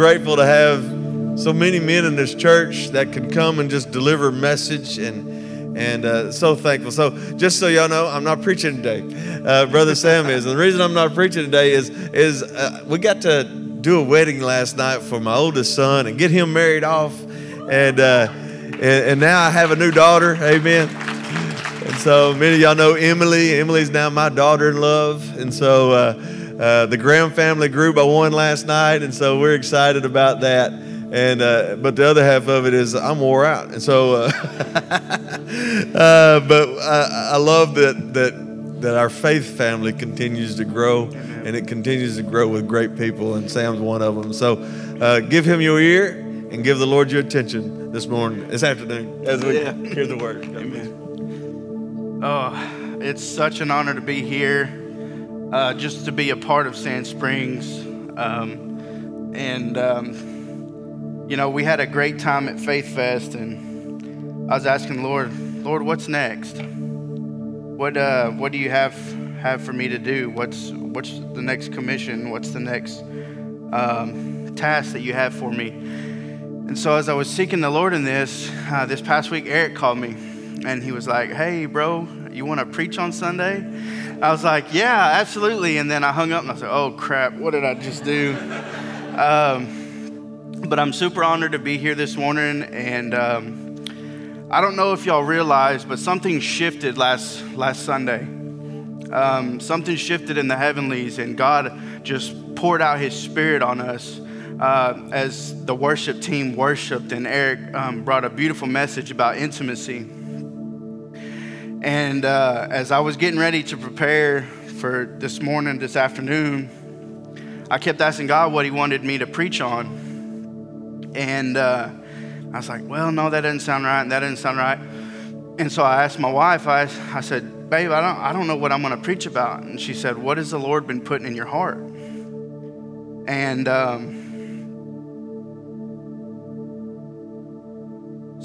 grateful to have so many men in this church that could come and just deliver message, and so thankful. So just so y'all know, I'm not preaching today. Brother Sam is. And the reason I'm not preaching today is we got to do a wedding last night for my oldest son and get him married off. And now I have a new daughter. Amen. And so many of y'all know Emily. Emily's now my daughter-in-love. And so the Graham family grew by one last night. And so we're excited about that. And but the other half of it is I'm wore out. And so, but I love that our faith family continues to grow, and it continues to grow with great people, and Sam's one of them. So give him your ear and give the Lord your attention this morning, this afternoon, as we hear the word. Amen. Oh, it's such an honor to be here, just to be a part of Sand Springs, you know, we had a great time at Faith Fest, and I was asking the Lord, what's next? What do you have for me to do? What's the next commission? What's the next task that you have for me? And so as I was seeking the Lord in this, this past week, Eric called me, and he was like, hey, bro, you want to preach on Sunday? I was like, yeah, absolutely. And then I hung up, and I said, oh, crap, what did I just do? But I'm super honored to be here this morning, and I don't know if y'all realize, but something shifted last Sunday. Something shifted in the heavenlies, and God just poured out His Spirit on us as the worship team worshiped, and Eric brought a beautiful message about intimacy. And as I was getting ready to prepare for this afternoon, I kept asking God what He wanted me to preach on. And I was like, well, no, that doesn't sound right, and that doesn't sound right. And so I asked my wife, I said, babe, I don't know what I'm going to preach about. And she said, what has the Lord been putting in your heart? And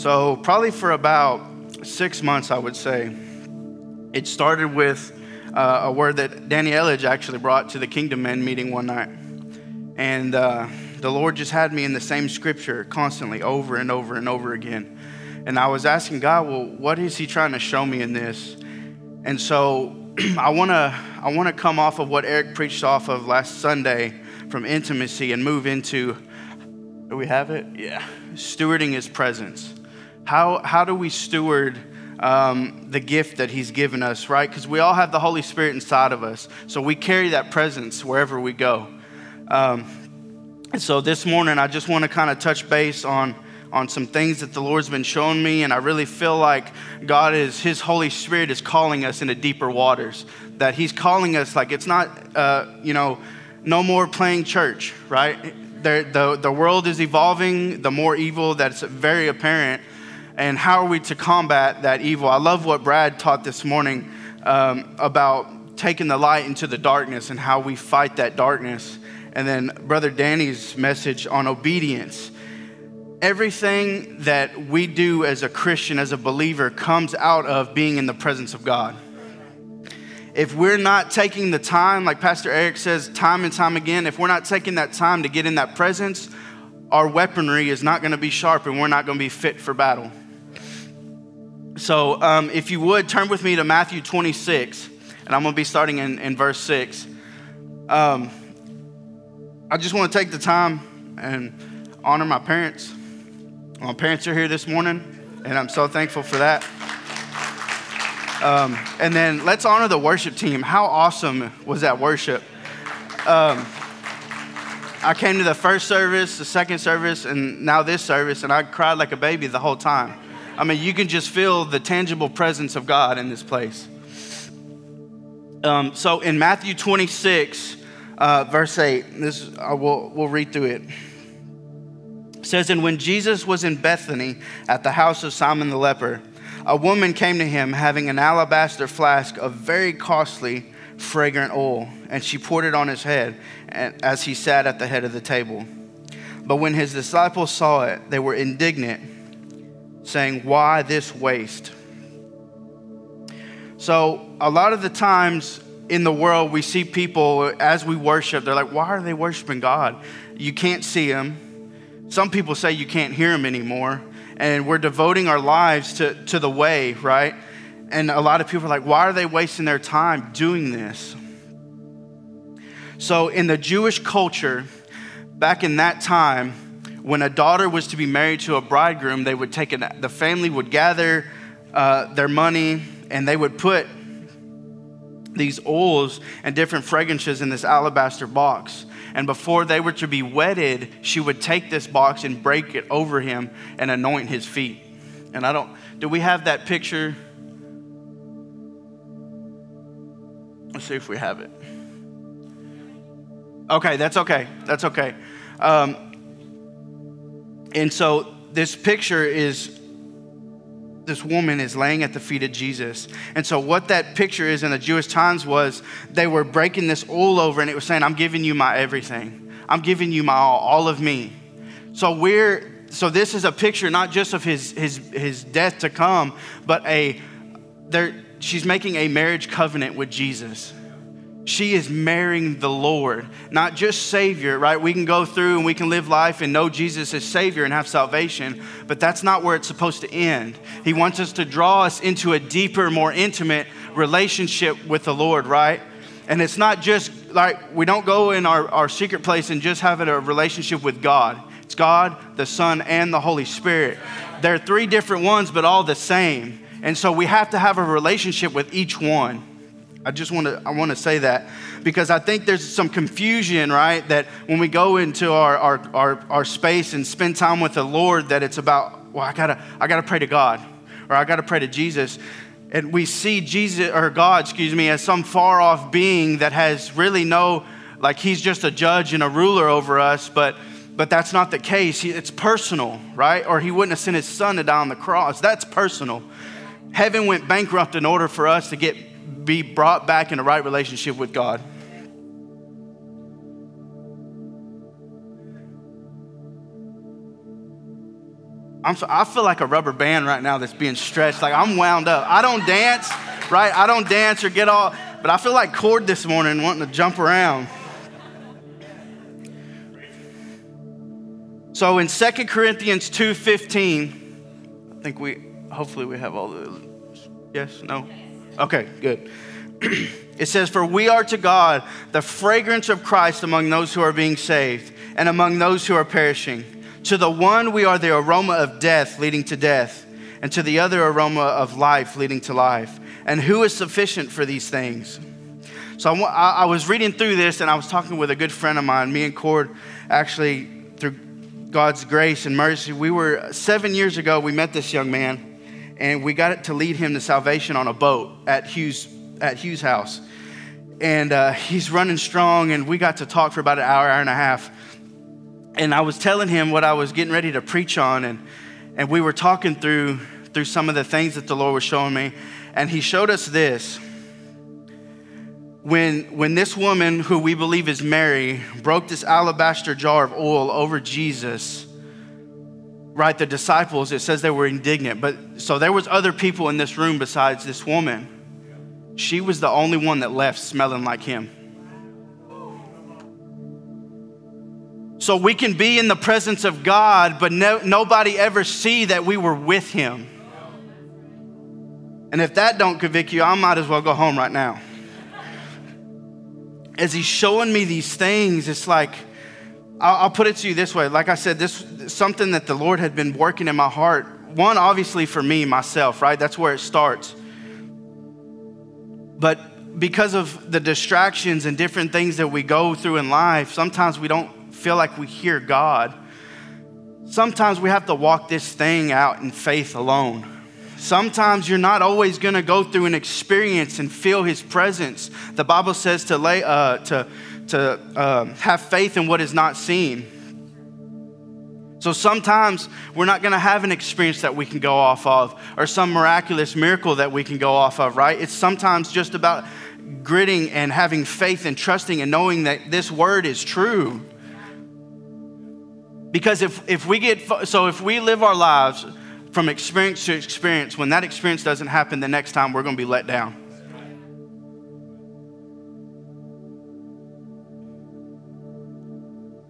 so probably for about 6 months, I would say, it started with a word that Danny Elledge actually brought to the Kingdom Men meeting one night. And the Lord just had me in the same scripture constantly over and over and over again. And I was asking God, well, what is He trying to show me in this? And so I wanna come off of what Eric preached off of last Sunday from intimacy and move into, do we have it? Yeah. Stewarding His presence. How do we steward the gift that He's given us, right? Because we all have the Holy Spirit inside of us. So we carry that presence wherever we go. So this morning, I just want to kind of touch base on some things that the Lord's been showing me, and I really feel like God His Holy Spirit is calling us into deeper waters, that He's calling us, like it's not, no more playing church, right? The world is evolving, the more evil that's very apparent, and how are we to combat that evil? I love what Brad taught this morning about taking the light into the darkness and how we fight that darkness. And then Brother Danny's message on obedience. Everything that we do as a Christian, as a believer, comes out of being in the presence of God. If we're not taking the time, like Pastor Eric says time and time again, if we're not taking that time to get in that presence, our weaponry is not going to be sharp and we're not going to be fit for battle. So if you would, turn with me to Matthew 26, and I'm going to be starting in verse 6. I just want to take the time and honor my parents. My parents are here this morning, and I'm so thankful for that. And then let's honor the worship team. How awesome was that worship? I came to the first service, the second service, and now this service, and I cried like a baby the whole time. I mean, you can just feel the tangible presence of God in this place. So in Matthew 26, verse 8, we'll read through it. It says, and when Jesus was in Bethany at the house of Simon the leper, a woman came to him having an alabaster flask of very costly fragrant oil, and she poured it on his head as he sat at the head of the table. But when his disciples saw it, they were indignant, saying, why this waste? So a lot of the times, in the world, we see people as we worship, they're like, why are they worshiping God? You can't see Him. Some people say you can't hear them anymore, and we're devoting our lives to the way, right? And a lot of people are like, why are they wasting their time doing this? So in the Jewish culture, back in that time, when a daughter was to be married to a bridegroom, they would take the family would gather their money, and they would put these oils and different fragrances in this alabaster box. And before they were to be wedded, she would take this box and break it over him and anoint his feet. And do we have that picture? Let's see if we have it. Okay, that's okay. That's okay. And so this picture is, this woman is laying at the feet of Jesus. And so what that picture is in the Jewish times was they were breaking this oil over, and it was saying, I'm giving you my everything. I'm giving you my all of me. So this is a picture not just of his death to come, but she's making a marriage covenant with Jesus. She is marrying the Lord, not just Savior, right? We can go through and we can live life and know Jesus as Savior and have salvation, but that's not where it's supposed to end. He wants us to draw us into a deeper, more intimate relationship with the Lord, right? And it's not just like we don't go in our secret place and just have a relationship with God. It's God, the Son, and the Holy Spirit. They're three different ones, but all the same. And so we have to have a relationship with each one. I want to say that because I think there's some confusion, right? That when we go into our space and spend time with the Lord, that it's about, well, I gotta pray to God, or I gotta pray to Jesus. And we see God, as some far off being that has really no, like he's just a judge and a ruler over us, but that's not the case. It's personal, right? Or he wouldn't have sent his son to die on the cross. That's personal. Heaven went bankrupt in order for us to be brought back in a right relationship with God. I feel like a rubber band right now that's being stretched. Like I'm wound up. I don't dance, right? I don't dance or get all, but I feel like Cord this morning wanting to jump around. So in 2 Corinthians 2:15, I think hopefully we have all the, yes, no? Okay, good. It says, for we are to God the fragrance of Christ among those who are being saved and among those who are perishing. To the one we are the aroma of death leading to death, and to the other aroma of life leading to life. And who is sufficient for these things? So I was reading through this, and I was talking with a good friend of mine. Me and Cord, actually, through God's grace and mercy, 7 years ago, we met this young man. And we got it to lead him to salvation on a boat at Hugh's house. And he's running strong, and we got to talk for about an hour and a half. And I was telling him what I was getting ready to preach on, and we were talking through some of the things that the Lord was showing me. And he showed us this. When this woman, who we believe is Mary, broke this alabaster jar of oil over Jesus, right, the disciples, it says they were indignant. But so there was other people in this room besides this woman. She was the only one that left smelling like him. So we can be in the presence of God, but nobody ever see that we were with him. And if that don't convict you, I might as well go home right now. As he's showing me these things, it's like, I'll put it to you this way. Like I said, this is something that the Lord had been working in my heart. One, obviously for me, myself, right? That's where it starts. But because of the distractions and different things that we go through in life, sometimes we don't feel like we hear God. Sometimes we have to walk this thing out in faith alone. Sometimes you're not always going to go through an experience and feel his presence. The Bible says to have faith in what is not seen. So sometimes we're not going to have an experience that we can go off of, or some miraculous miracle that we can go off of, right? It's sometimes just about gritting and having faith and trusting and knowing that this word is true. Because if we live our lives from experience to experience, when that experience doesn't happen the next time, we're going to be let down.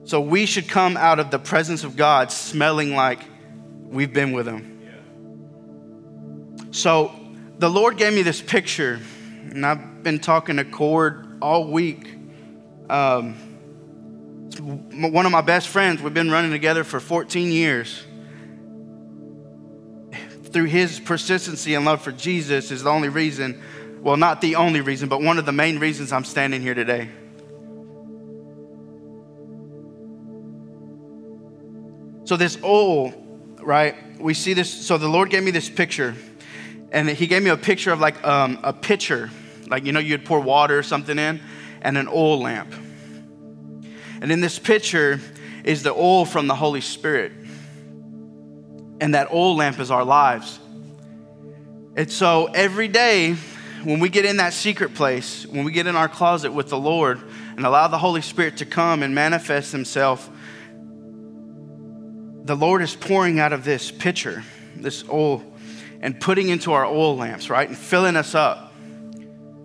So we should come out of the presence of God smelling like we've been with him. Yeah. So the Lord gave me this picture, and I've been talking to Cord all week. One of my best friends, we've been running together for 14 years. Through his persistency and love for Jesus is the only reason, well, not the only reason, but one of the main reasons I'm standing here today. So this oil, right, we see this. So the Lord gave me this picture, and he gave me a picture of like a pitcher. Like, you know, you'd pour water or something in, and an oil lamp. And in this picture is the oil from the Holy Spirit. And that oil lamp is our lives. And so every day when we get in that secret place, when we get in our closet with the Lord and allow the Holy Spirit to come and manifest himself, the Lord is pouring out of this pitcher, this oil, and putting into our oil lamps, right? And filling us up.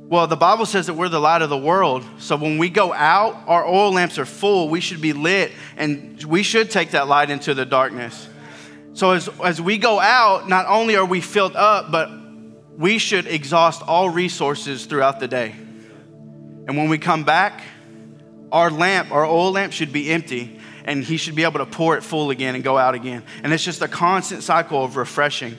Well, the Bible says that we're the light of the world. So when we go out, our oil lamps are full. We should be lit, and we should take that light into the darkness. So as we go out, not only are we filled up, but we should exhaust all resources throughout the day. And when we come back, our lamp, our oil lamp should be empty, and he should be able to pour it full again and go out again. And it's just a constant cycle of refreshing.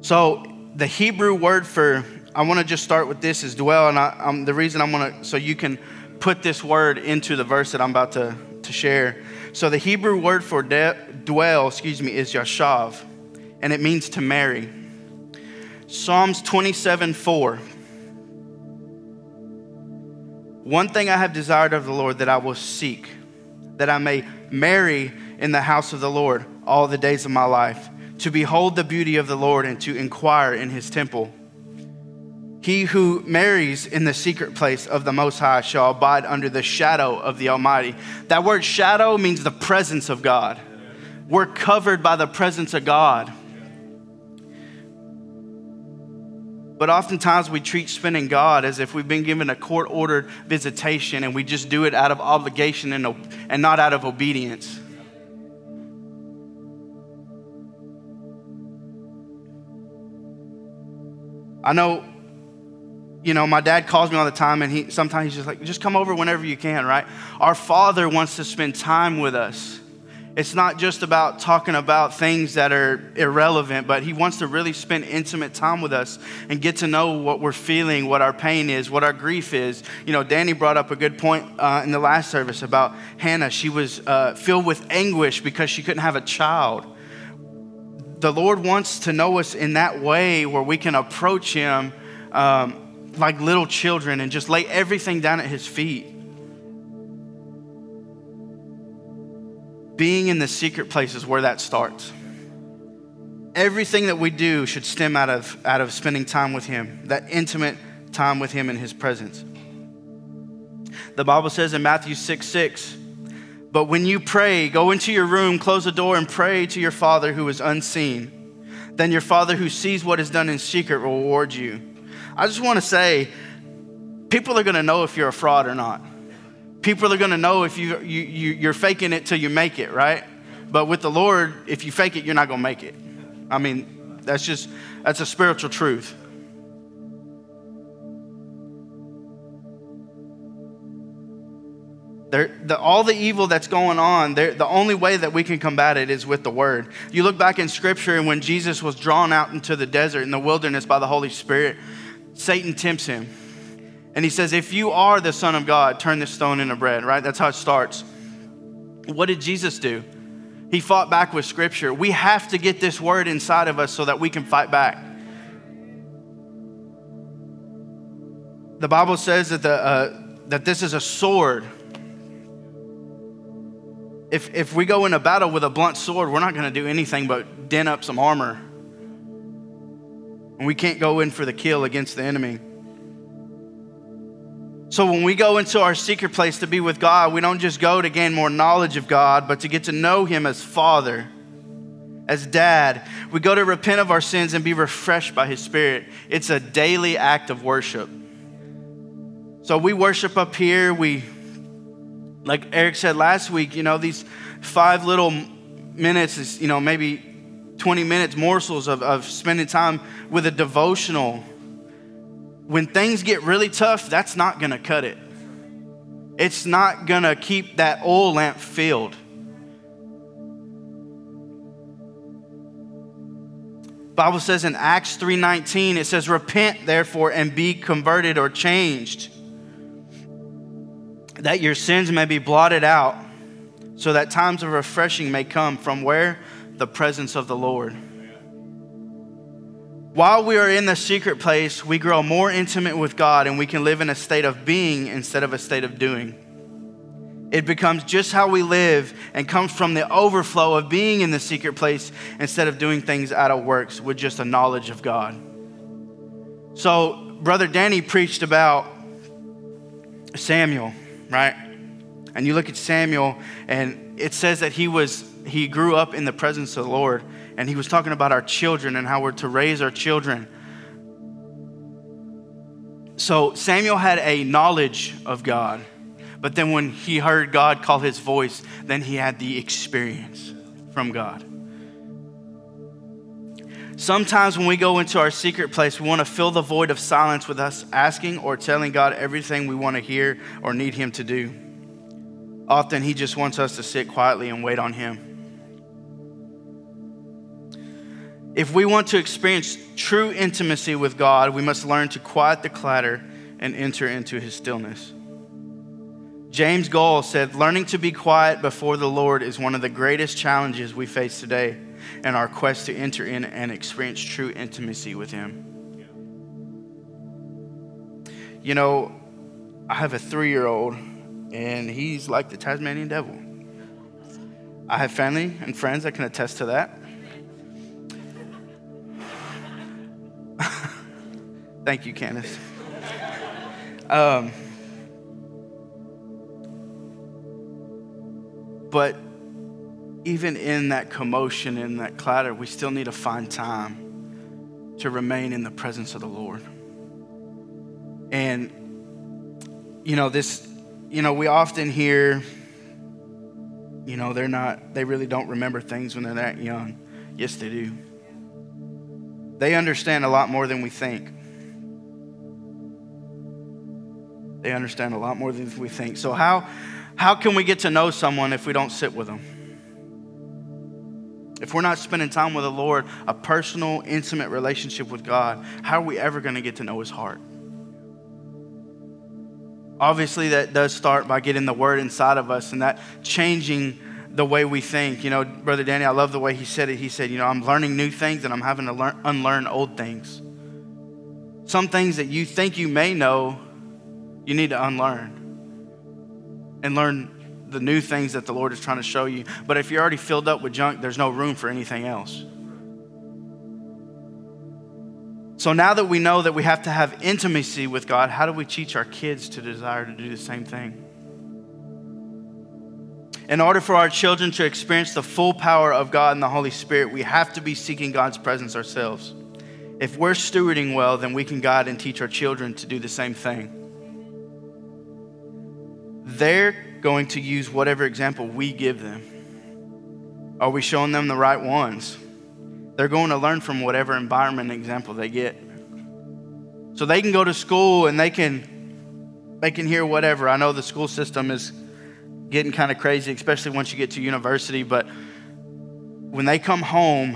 So the Hebrew word for, I want to just start with this, is dwell. And the reason I want to, so you can put this word into the verse that I'm about to share. So the Hebrew word for dwell, is yashav, and it means to marry. Psalms 27:4. One thing I have desired of the Lord that I will seek, that I may marry in the house of the Lord all the days of my life, to behold the beauty of the Lord and to inquire in his temple. He who marries in the secret place of the Most High shall abide under the shadow of the Almighty. That word shadow means the presence of God. We're covered by the presence of God. But oftentimes we treat spending God as if we've been given a court-ordered visitation, and we just do it out of obligation and not out of obedience. I know, you know, my dad calls me all the time, and sometimes he's just like, just come over whenever you can, right? Our Father wants to spend time with us. It's not just about talking about things that are irrelevant, but he wants to really spend intimate time with us and get to know what we're feeling, what our pain is, what our grief is. You know, Danny brought up a good point in the last service about Hannah. She was filled with anguish because she couldn't have a child. The Lord wants to know us in that way, where we can approach him like little children and just lay everything down at his feet. Being in the secret place is where that starts. Everything that we do should stem out of spending time with him, that intimate time with him in his presence. The Bible says in Matthew 6:6, but when you pray, go into your room, close the door, and pray to your Father who is unseen. Then your Father who sees what is done in secret will reward you. I just want to say, people are going to know if you're a fraud or not. People are going to know if you're faking it till you make it, right? But with the Lord, if you fake it, you're not going to make it. I mean, that's a spiritual truth. All the evil that's going on, the only way that we can combat it is with the word. You look back in scripture, and when Jesus was drawn out into the desert, in the wilderness by the Holy Spirit, Satan tempts him. And he says, if you are the Son of God, turn this stone into bread, right? That's how it starts. What did Jesus do? He fought back with scripture. We have to get this word inside of us so that we can fight back. The Bible says that that this is a sword. If we go into battle with a blunt sword, we're not going to do anything but dent up some armor. And we can't go in for the kill against the enemy. So when we go into our secret place to be with God, we don't just go to gain more knowledge of God, but to get to know him as Father, as Dad. We go to repent of our sins and be refreshed by his Spirit. It's a daily act of worship. So we worship up here. We Like Eric said last week, you know, these 5 little minutes is, you know, maybe 20 minutes, morsels of spending time with a devotional. When things get really tough, that's not going to cut it. It's not going to keep that oil lamp filled. Bible says in Acts 3:19, it says, repent therefore and be converted or changed, that your sins may be blotted out, so that times of refreshing may come from where? The presence of the Lord. While we are in the secret place, we grow more intimate with God, and we can live in a state of being instead of a state of doing. It becomes just how we live and comes from the overflow of being in the secret place instead of doing things out of works with just a knowledge of God. So Brother Danny preached about Samuel, right? And you look at Samuel, and it says that he grew up in the presence of the Lord. And he was talking about our children and how we're to raise our children. So Samuel had a knowledge of God, but then when he heard God call his voice, then he had the experience from God. Sometimes when we go into our secret place, we want to fill the void of silence with us asking or telling God everything we want to hear or need him to do. Often he just wants us to sit quietly and wait on him. If we want to experience true intimacy with God, we must learn to quiet the clatter and enter into his stillness. James Gall said, learning to be quiet before the Lord is one of the greatest challenges we face today in our quest to enter in and experience true intimacy with him. You know, I have a 3-year-old, and he's like the Tasmanian devil. I have family and friends that can attest to that. Thank you, Candice. But even in that commotion, in that clatter, we still need to find time to remain in the presence of the Lord. And, you know, this, you know, we often hear, you know, they really don't remember things when they're that young. Yes, they do. They understand a lot more than we think. They understand a lot more than we think. So how can we get to know someone if we don't sit with them? If we're not spending time with the Lord, a personal, intimate relationship with God, how are we ever going to get to know his heart? Obviously, that does start by getting the word inside of us and that changing the way we think. You know, Brother Danny, I love the way he said it. He said, you know, I'm learning new things and I'm having to unlearn old things. Some things that you think you may know, you need to unlearn and learn the new things that the Lord is trying to show you. But if you're already filled up with junk, there's no room for anything else. So now that we know that we have to have intimacy with God, how do we teach our kids to desire to do the same thing? In order for our children to experience the full power of God and the Holy Spirit, we have to be seeking God's presence ourselves. If we're stewarding well, then we can guide and teach our children to do the same thing. They're going to use whatever example we give them. Are we showing them the right ones? They're going to learn from whatever environment and example they get. So they can go to school and they can hear whatever. I know the school system is getting kind of crazy, especially once you get to university, but when they come home,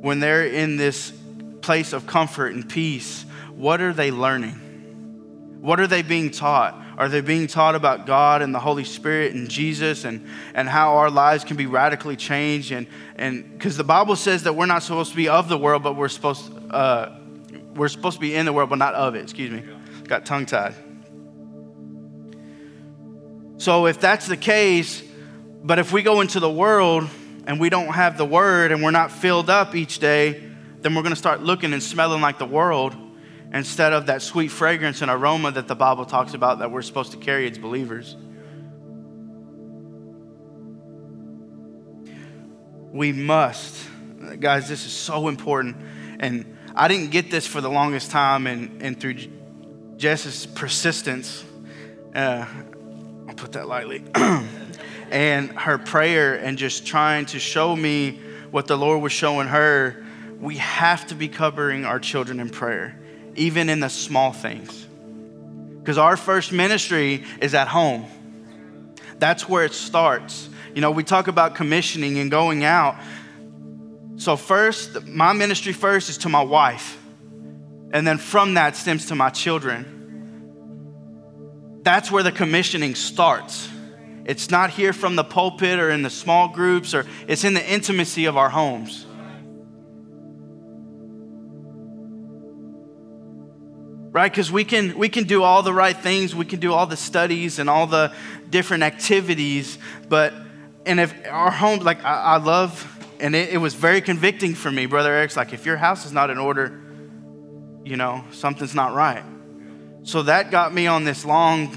when they're in this place of comfort and peace, what are they learning? What are they being taught? Are they being taught about God and the Holy Spirit and Jesus and how our lives can be radically changed? And because the Bible says that we're not supposed to be of the world, but we're supposed to be in the world, but not of it. Excuse me, got tongue tied. So if that's the case, but if we go into the world and we don't have the word and we're not filled up each day, then we're going to start looking and smelling like the world, instead of that sweet fragrance and aroma that the Bible talks about that we're supposed to carry as believers. We must. Guys, this is so important. And I didn't get this for the longest time, and through Jess's persistence, I put that lightly, and her prayer and just trying to show me what the Lord was showing her. We have to be covering our children in prayer, even in the small things. Because our first ministry is at home. That's where it starts. You know, we talk about commissioning and going out. So first, my ministry first is to my wife. And then from that stems to my children. That's where the commissioning starts. It's not here from the pulpit or in the small groups, or it's in the intimacy of our homes. Right? Because we can do all the right things. We can do all the studies and all the different activities. And if our home, like I love, and it was very convicting for me. Brother Eric's like, if your house is not in order, you know, something's not right. So that got me on this long,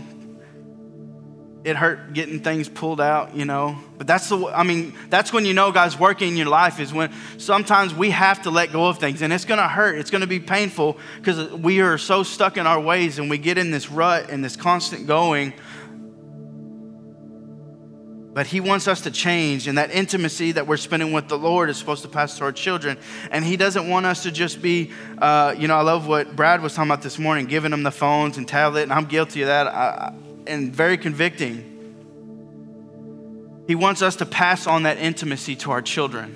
it hurt getting things pulled out, you know. But that's when you know God's working in your life, is when sometimes we have to let go of things, and it's going to hurt. It's going to be painful because we are so stuck in our ways, and we get in this rut and this constant going. But he wants us to change, and that intimacy that we're spending with the Lord is supposed to pass to our children. And he doesn't want us to just be, I love what Brad was talking about this morning, giving them the phones and tablet, and I'm guilty of that. And very convicting. He wants us to pass on that intimacy to our children.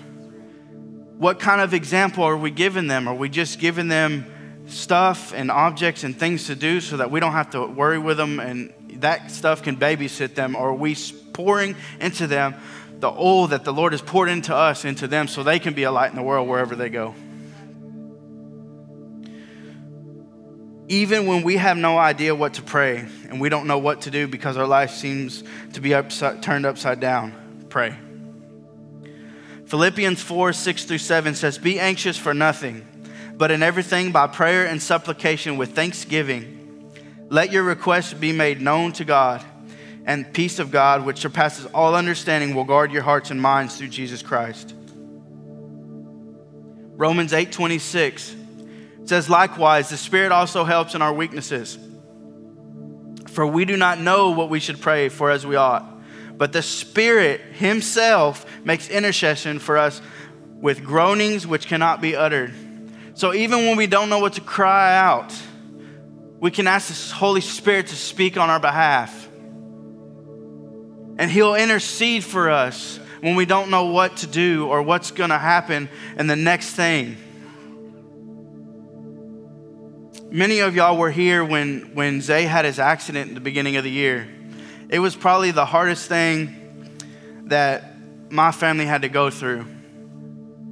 What kind of example are we giving them? Are we just giving them stuff and objects and things to do so that we don't have to worry with them and that stuff can babysit them? Or are we pouring into them the oil that the Lord has poured into us, into them, so they can be a light in the world wherever they go? Even when we have no idea what to pray and we don't know what to do because our life seems to be turned upside down, pray. Philippians 4:6-7 says, "Be anxious for nothing, but in everything by prayer and supplication with thanksgiving, let your requests be made known to God, and peace of God, which surpasses all understanding, will guard your hearts and minds through Jesus Christ." Romans 8:26 It says, "Likewise, the Spirit also helps in our weaknesses. For we do not know what we should pray for as we ought. But the Spirit himself makes intercession for us with groanings which cannot be uttered." So even when we don't know what to cry out, we can ask the Holy Spirit to speak on our behalf. And he'll intercede for us when we don't know what to do or what's going to happen in the next thing. Many of y'all were here when Zay had his accident at the beginning of the year. It was probably the hardest thing that my family had to go through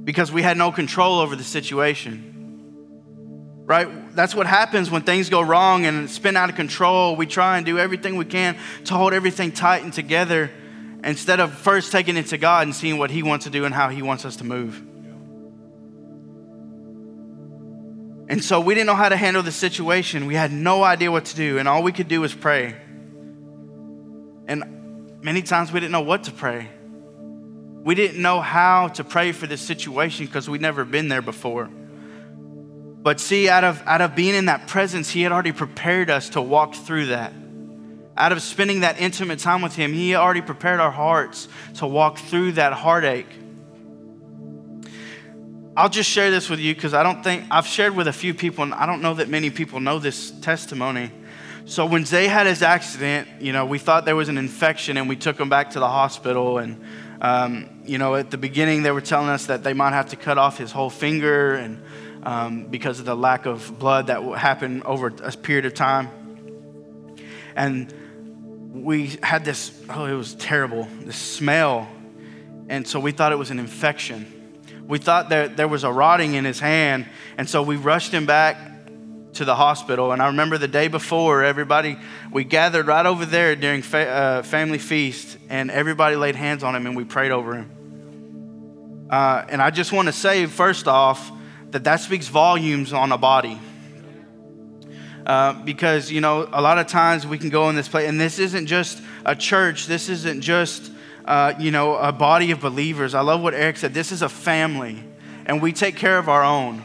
because we had no control over the situation, right? That's what happens when things go wrong and it's spin out of control. We try and do everything we can to hold everything tight and together instead of first taking it to God and seeing what he wants to do and how he wants us to move. And so we didn't know how to handle the situation. We had no idea what to do, and all we could do was pray. And many times we didn't know what to pray. We didn't know how to pray for this situation because we'd never been there before. But see, out of being in that presence, he had already prepared us to walk through that. Out of spending that intimate time with him, he already prepared our hearts to walk through that heartache. I'll just share this with you because I've shared with a few people, and I don't know that many people know this testimony. So when Zay had his accident, we thought there was an infection, and we took him back to the hospital. And, at the beginning, they were telling us that they might have to cut off his whole finger and because of the lack of blood that happened over a period of time. And we had it was terrible, this smell. And so we thought it was an infection. We thought there was a rotting in his hand, and so we rushed him back to the hospital. And I remember the day before, we gathered right over there during family feast, and everybody laid hands on him, and we prayed over him. And I just want to say, first off, that speaks volumes on a body. Because, a lot of times we can go in this place, and this isn't just a church, this isn't just a body of believers. I love what Eric said. This is a family, and we take care of our own.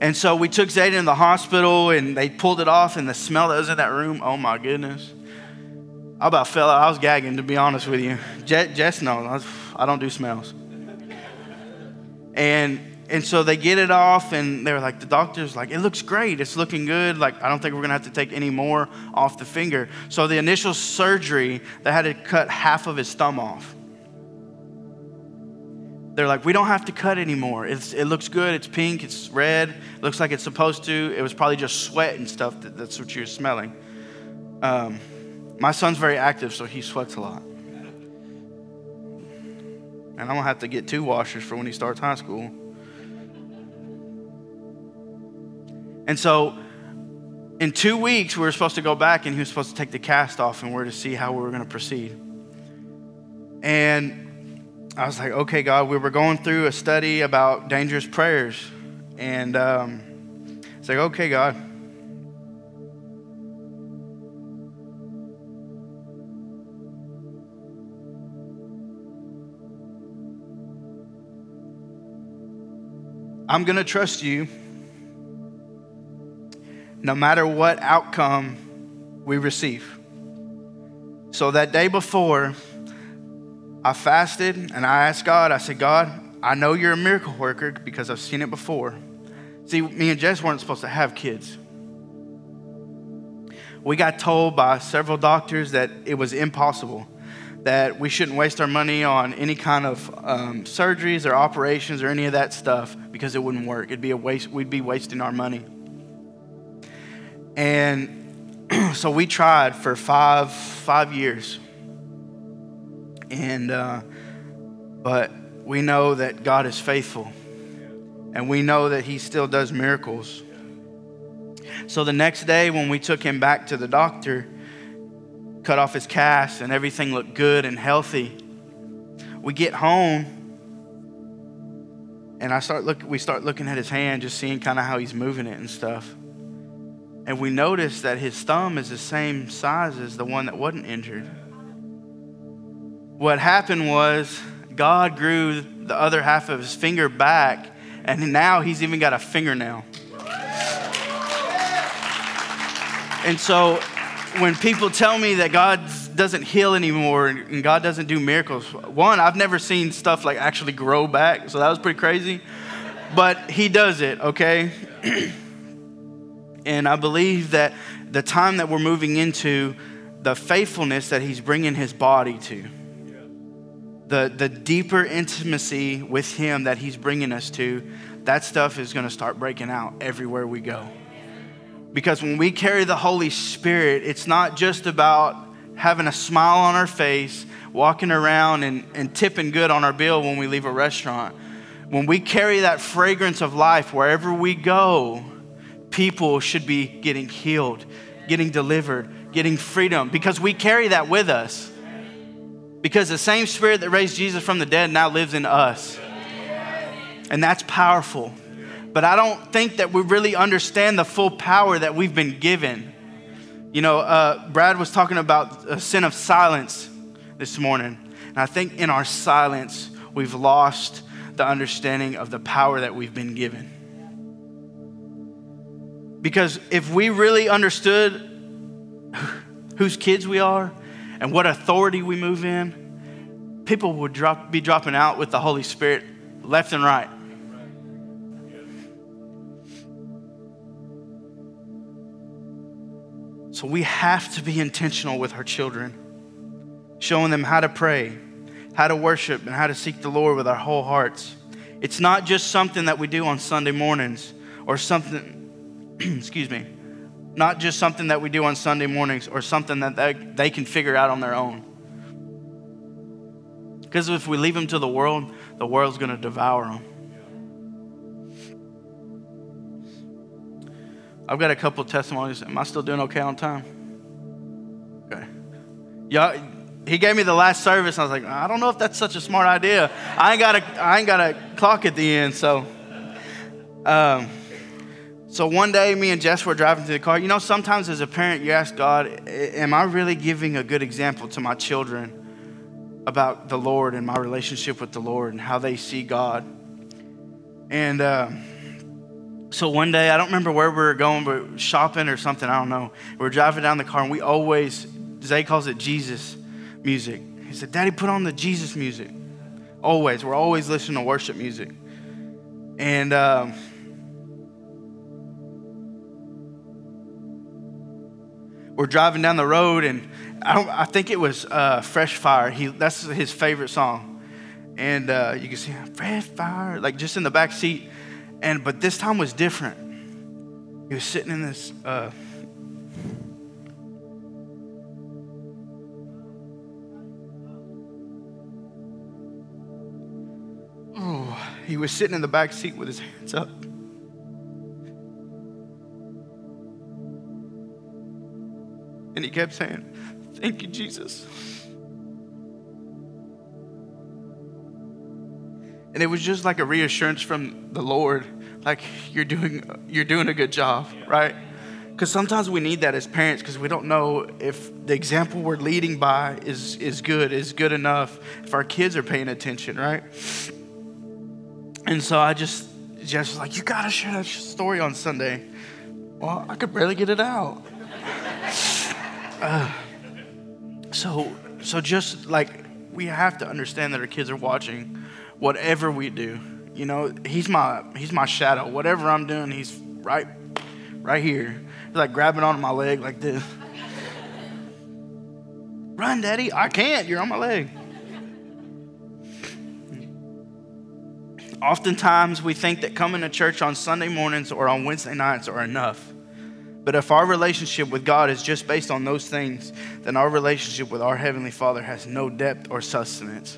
And so we took Zayden to the hospital, and they pulled it off, and the smell that was in that room, oh my goodness. I about fell out. I was gagging, to be honest with you. Jess knows. I don't do smells. And so they get it off, and they were like, the doctor's like, it looks great. It's looking good. Like, I don't think we're going to have to take any more off the finger. So the initial surgery, they had to cut half of his thumb off. They're like, we don't have to cut anymore. It looks good. It's pink. It's red. It looks like it's supposed to. It was probably just sweat and stuff. That's what you're smelling. My son's very active, so he sweats a lot. And I'm going to have to get 2 washers for when he starts high school. And so in 2 weeks, we were supposed to go back, and he was supposed to take the cast off, and we were to see how we were going to proceed. And I was like, okay, God, we were going through a study about dangerous prayers. And it's like, okay, God. I'm going to trust you no matter what outcome we receive. So that day before, I fasted and I asked God, I said, God, I know you're a miracle worker because I've seen it before. See, me and Jess weren't supposed to have kids. We got told by several doctors that it was impossible, that we shouldn't waste our money on any kind of surgeries or operations or any of that stuff because it wouldn't work. It'd be a waste. We'd be wasting our money. And so we tried for five years. And but we know that God is faithful, and we know that he still does miracles. So the next day when we took him back to the doctor, cut off his cast and everything looked good and healthy, we get home and we start looking at his hand, just seeing kind of how he's moving it and stuff. And we notice that his thumb is the same size as the one that wasn't injured. What happened was God grew the other half of his finger back, and now he's even got a fingernail. And so when people tell me that God doesn't heal anymore and God doesn't do miracles, one, I've never seen stuff like actually grow back, so that was pretty crazy. But he does it, okay? And I believe that the time that we're moving into, the faithfulness that he's bringing his body to, the deeper intimacy with him that he's bringing us to, that stuff is going to start breaking out everywhere we go. Because when we carry the Holy Spirit, it's not just about having a smile on our face, walking around and tipping good on our bill when we leave a restaurant. When we carry that fragrance of life wherever we go, people should be getting healed, getting delivered, getting freedom, because we carry that with us. Because the same Spirit that raised Jesus from the dead now lives in us. And that's powerful. But I don't think that we really understand the full power that we've been given. You know, Brad was talking about a sin of silence this morning. And I think in our silence, we've lost the understanding of the power that we've been given. Because if we really understood whose kids we are, and what authority we move in, people would be dropping out with the Holy Spirit left and right. So we have to be intentional with our children, showing them how to pray, how to worship, and how to seek the Lord with our whole hearts. It's not just something that we do on Sunday mornings or something, not just something that we do on Sunday mornings or something that they can figure out on their own. Because if we leave them to the world, the world's going to devour them. I've got a couple testimonies. Am I still doing okay on time? Okay. Yeah, he gave me the last service. I was like, I don't know if that's such a smart idea. I ain't got a clock at the end, so. So one day, me and Jess were driving to the car. You know, sometimes as a parent, you ask God, am I really giving a good example to my children about the Lord and my relationship with the Lord and how they see God? And so one day, I don't remember where we were going, but shopping or something, I don't know. We were driving down the car, and we always, Zay calls it Jesus music. He said, Daddy, put on the Jesus music. Always. We're always listening to worship music. And we're driving down the road, and I think it was Fresh Fire. That's his favorite song. And you can see Fresh Fire, like just in the back seat. But this time was different. He was sitting in this he was sitting in the back seat with his hands up. And he kept saying, thank you, Jesus. And it was just like a reassurance from the Lord, like you're doing a good job, right? Because sometimes we need that as parents, because we don't know if the example we're leading by is good enough, if our kids are paying attention, right? And so Jess was like, you gotta share that story on Sunday. Well, I could barely get it out. So just like, we have to understand that our kids are watching whatever we do. You know, he's my shadow. Whatever I'm doing, he's right here. He's like grabbing onto my leg like this. Run, Daddy. I can't. You're on my leg. Oftentimes we think that coming to church on Sunday mornings or on Wednesday nights are enough. But if our relationship with God is just based on those things, then our relationship with our Heavenly Father has no depth or sustenance.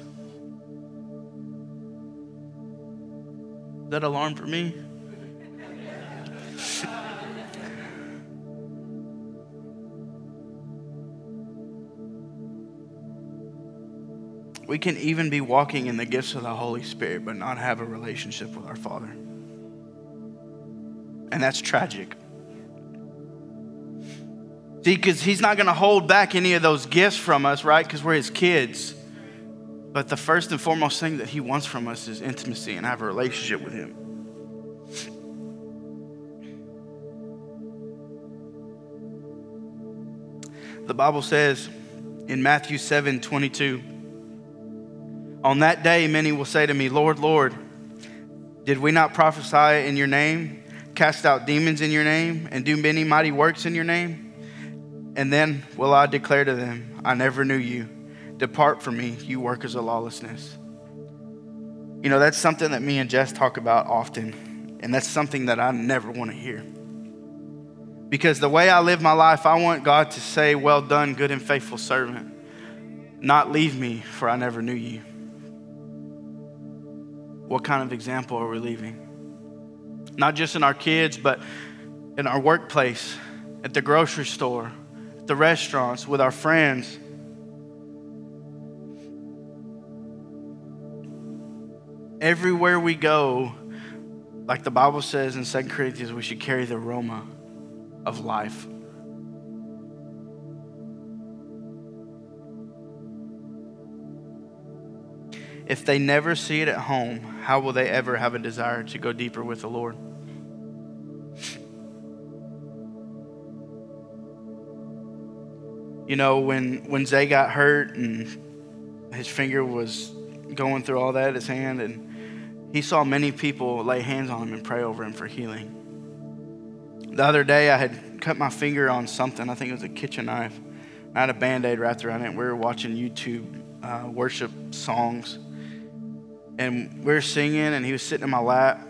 Is that alarm for me? We can even be walking in the gifts of the Holy Spirit but not have a relationship with our Father. And that's tragic. See, because he's not going to hold back any of those gifts from us, right? Because we're his kids. But the first and foremost thing that he wants from us is intimacy and have a relationship with him. The Bible says in Matthew 7:22, on that day, many will say to me, Lord, Lord, did we not prophesy in your name, cast out demons in your name, and do many mighty works in your name? And then will I declare to them, I never knew you. Depart from me, you workers of lawlessness. You know, that's something that me and Jess talk about often, and that's something that I never want to hear. Because the way I live my life, I want God to say, well done, good and faithful servant. Not leave me, for I never knew you. What kind of example are we leaving? Not just in our kids, but in our workplace, at the grocery store, at the restaurants, with our friends. Everywhere we go, like the Bible says in 2 Corinthians, we should carry the aroma of life. If they never see it at home, how will they ever have a desire to go deeper with the Lord? You know, when Zay got hurt and his finger was going through all that, his hand, and he saw many people lay hands on him and pray over him for healing. The other day I had cut my finger on something. I think it was a kitchen knife. I had a Band-Aid wrapped around it. We were watching YouTube worship songs, and we were singing, and he was sitting in my lap,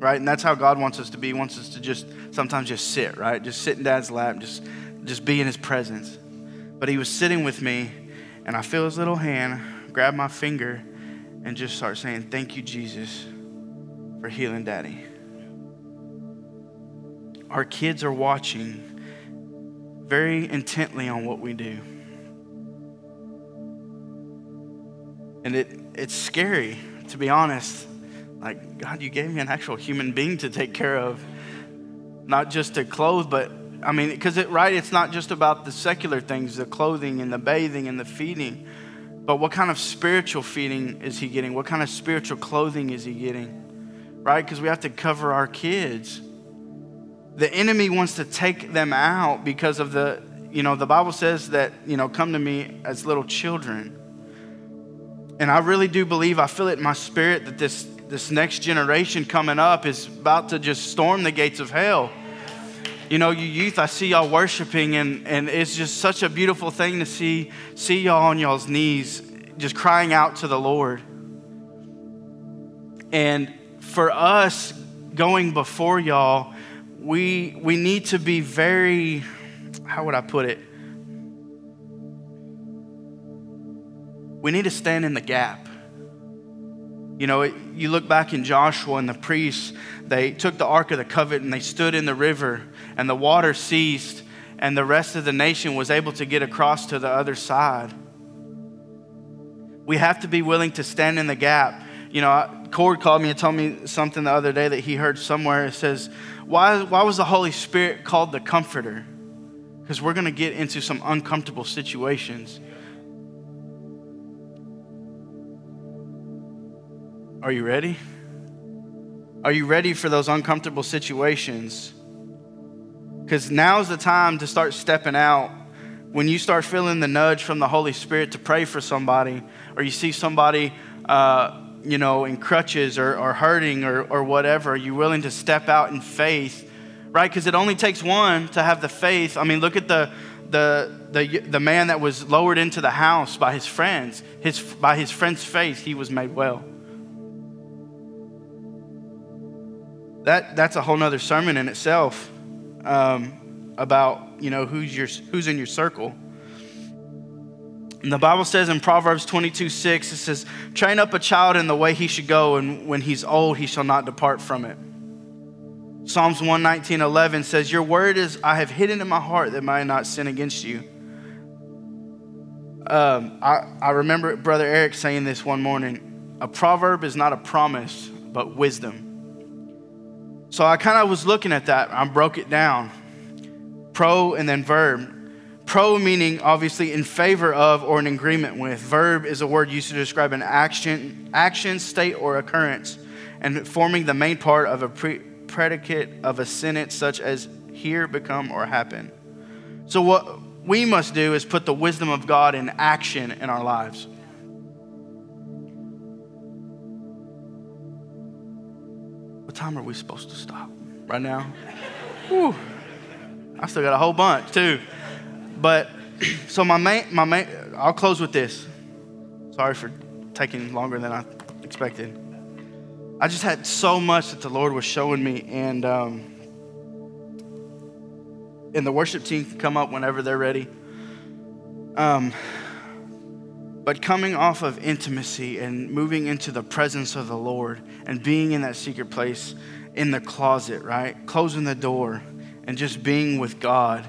right? And that's how God wants us to be. He wants us to just sometimes just sit, right? Just sit in Dad's lap, just be in his presence. But he was sitting with me, and I feel his little hand grab my finger and just start saying, thank you, Jesus, for healing Daddy. Our kids are watching very intently on what we do. And it's scary, to be honest. Like, God, you gave me an actual human being to take care of, not just to clothe, but I mean, because it's not just about the secular things, the clothing and the bathing and the feeding, but what kind of spiritual feeding is he getting? What kind of spiritual clothing is he getting, right? Because we have to cover our kids. The enemy wants to take them out because of the you know, the Bible says that, you know, come to me as little children. And I really do believe, I feel it in my spirit that this next generation coming up is about to just storm the gates of hell. You know, you youth, I see y'all worshiping, and it's just such a beautiful thing to see y'all on y'all's knees, just crying out to the Lord. And for us going before y'all, we need to be very, how would I put it? We need to stand in the gap. You know, you look back in Joshua and the priests, they took the Ark of the Covenant and they stood in the river and the water ceased and the rest of the nation was able to get across to the other side. We have to be willing to stand in the gap. You know, Cord called me and told me something the other day that he heard somewhere. It says, why was the Holy Spirit called the Comforter? Because we're going to get into some uncomfortable situations. Are you ready? Are you ready for those uncomfortable situations? Because now's the time to start stepping out. When you start feeling the nudge from the Holy Spirit to pray for somebody, or you see somebody, you know, in crutches or hurting or whatever, are you willing to step out in faith, right? Because it only takes one to have the faith. I mean, look at the man that was lowered into the house by his friends. By his friends' faith, he was made well. That's a whole nother sermon in itself, about, you know, who's in your circle. And the Bible says in Proverbs 22:6, it says, train up a child in the way he should go, and when he's old, he shall not depart from it. Psalms 119:11 says, your word is, I have hidden in my heart that I may not sin against you. I remember Brother Eric saying this one morning, a proverb is not a promise, but wisdom. So I kind of was looking at that. I broke it down. Pro and then verb. Pro meaning obviously in favor of or in agreement with. Verb is a word used to describe an action, state, or occurrence, and forming the main part of a predicate of a sentence such as here, become, or happen. So what we must do is put the wisdom of God in action in our lives. What time are we supposed to stop? Right now? Whew. I still got a whole bunch too. But so my main, I'll close with this. Sorry for taking longer than I expected. I just had so much that the Lord was showing me, and the worship team can come up whenever they're ready. But coming off of intimacy and moving into the presence of the Lord and being in that secret place in the closet, right? Closing the door and just being with God.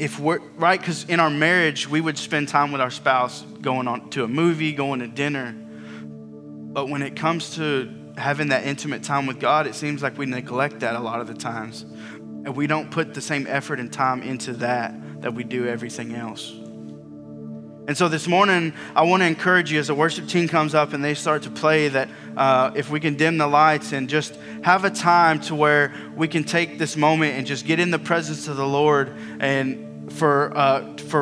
If we're right, because in our marriage, we would spend time with our spouse going on to a movie, going to dinner. But when it comes to having that intimate time with God, it seems like we neglect that a lot of the times. And we don't put the same effort and time into that we do everything else. And so this morning, I want to encourage you as the worship team comes up and they start to play that if we can dim the lights and just have a time to where we can take this moment and just get in the presence of the Lord and for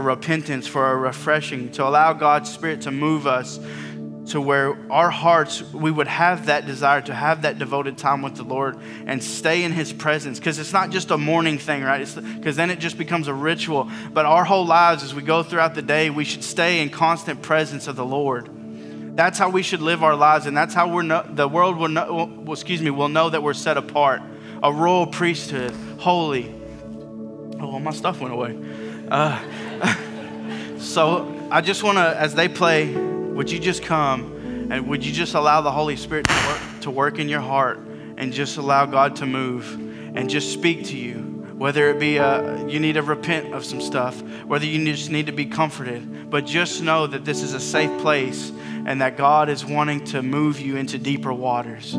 repentance, for a refreshing, to allow God's Spirit to move us to where our hearts, we would have that desire to have that devoted time with the Lord and stay in His presence. Because it's not just a morning thing, right? Because then it just becomes a ritual. But our whole lives, as we go throughout the day, we should stay in constant presence of the Lord. That's how we should live our lives, and that's how the world will know that we're set apart, a royal priesthood, holy. Oh, my stuff went away. So I just want to, as they play, would you just come and would you just allow the Holy Spirit to work in your heart and just allow God to move and just speak to you, whether it be you need to repent of some stuff, whether you just need to be comforted, but just know that this is a safe place and that God is wanting to move you into deeper waters.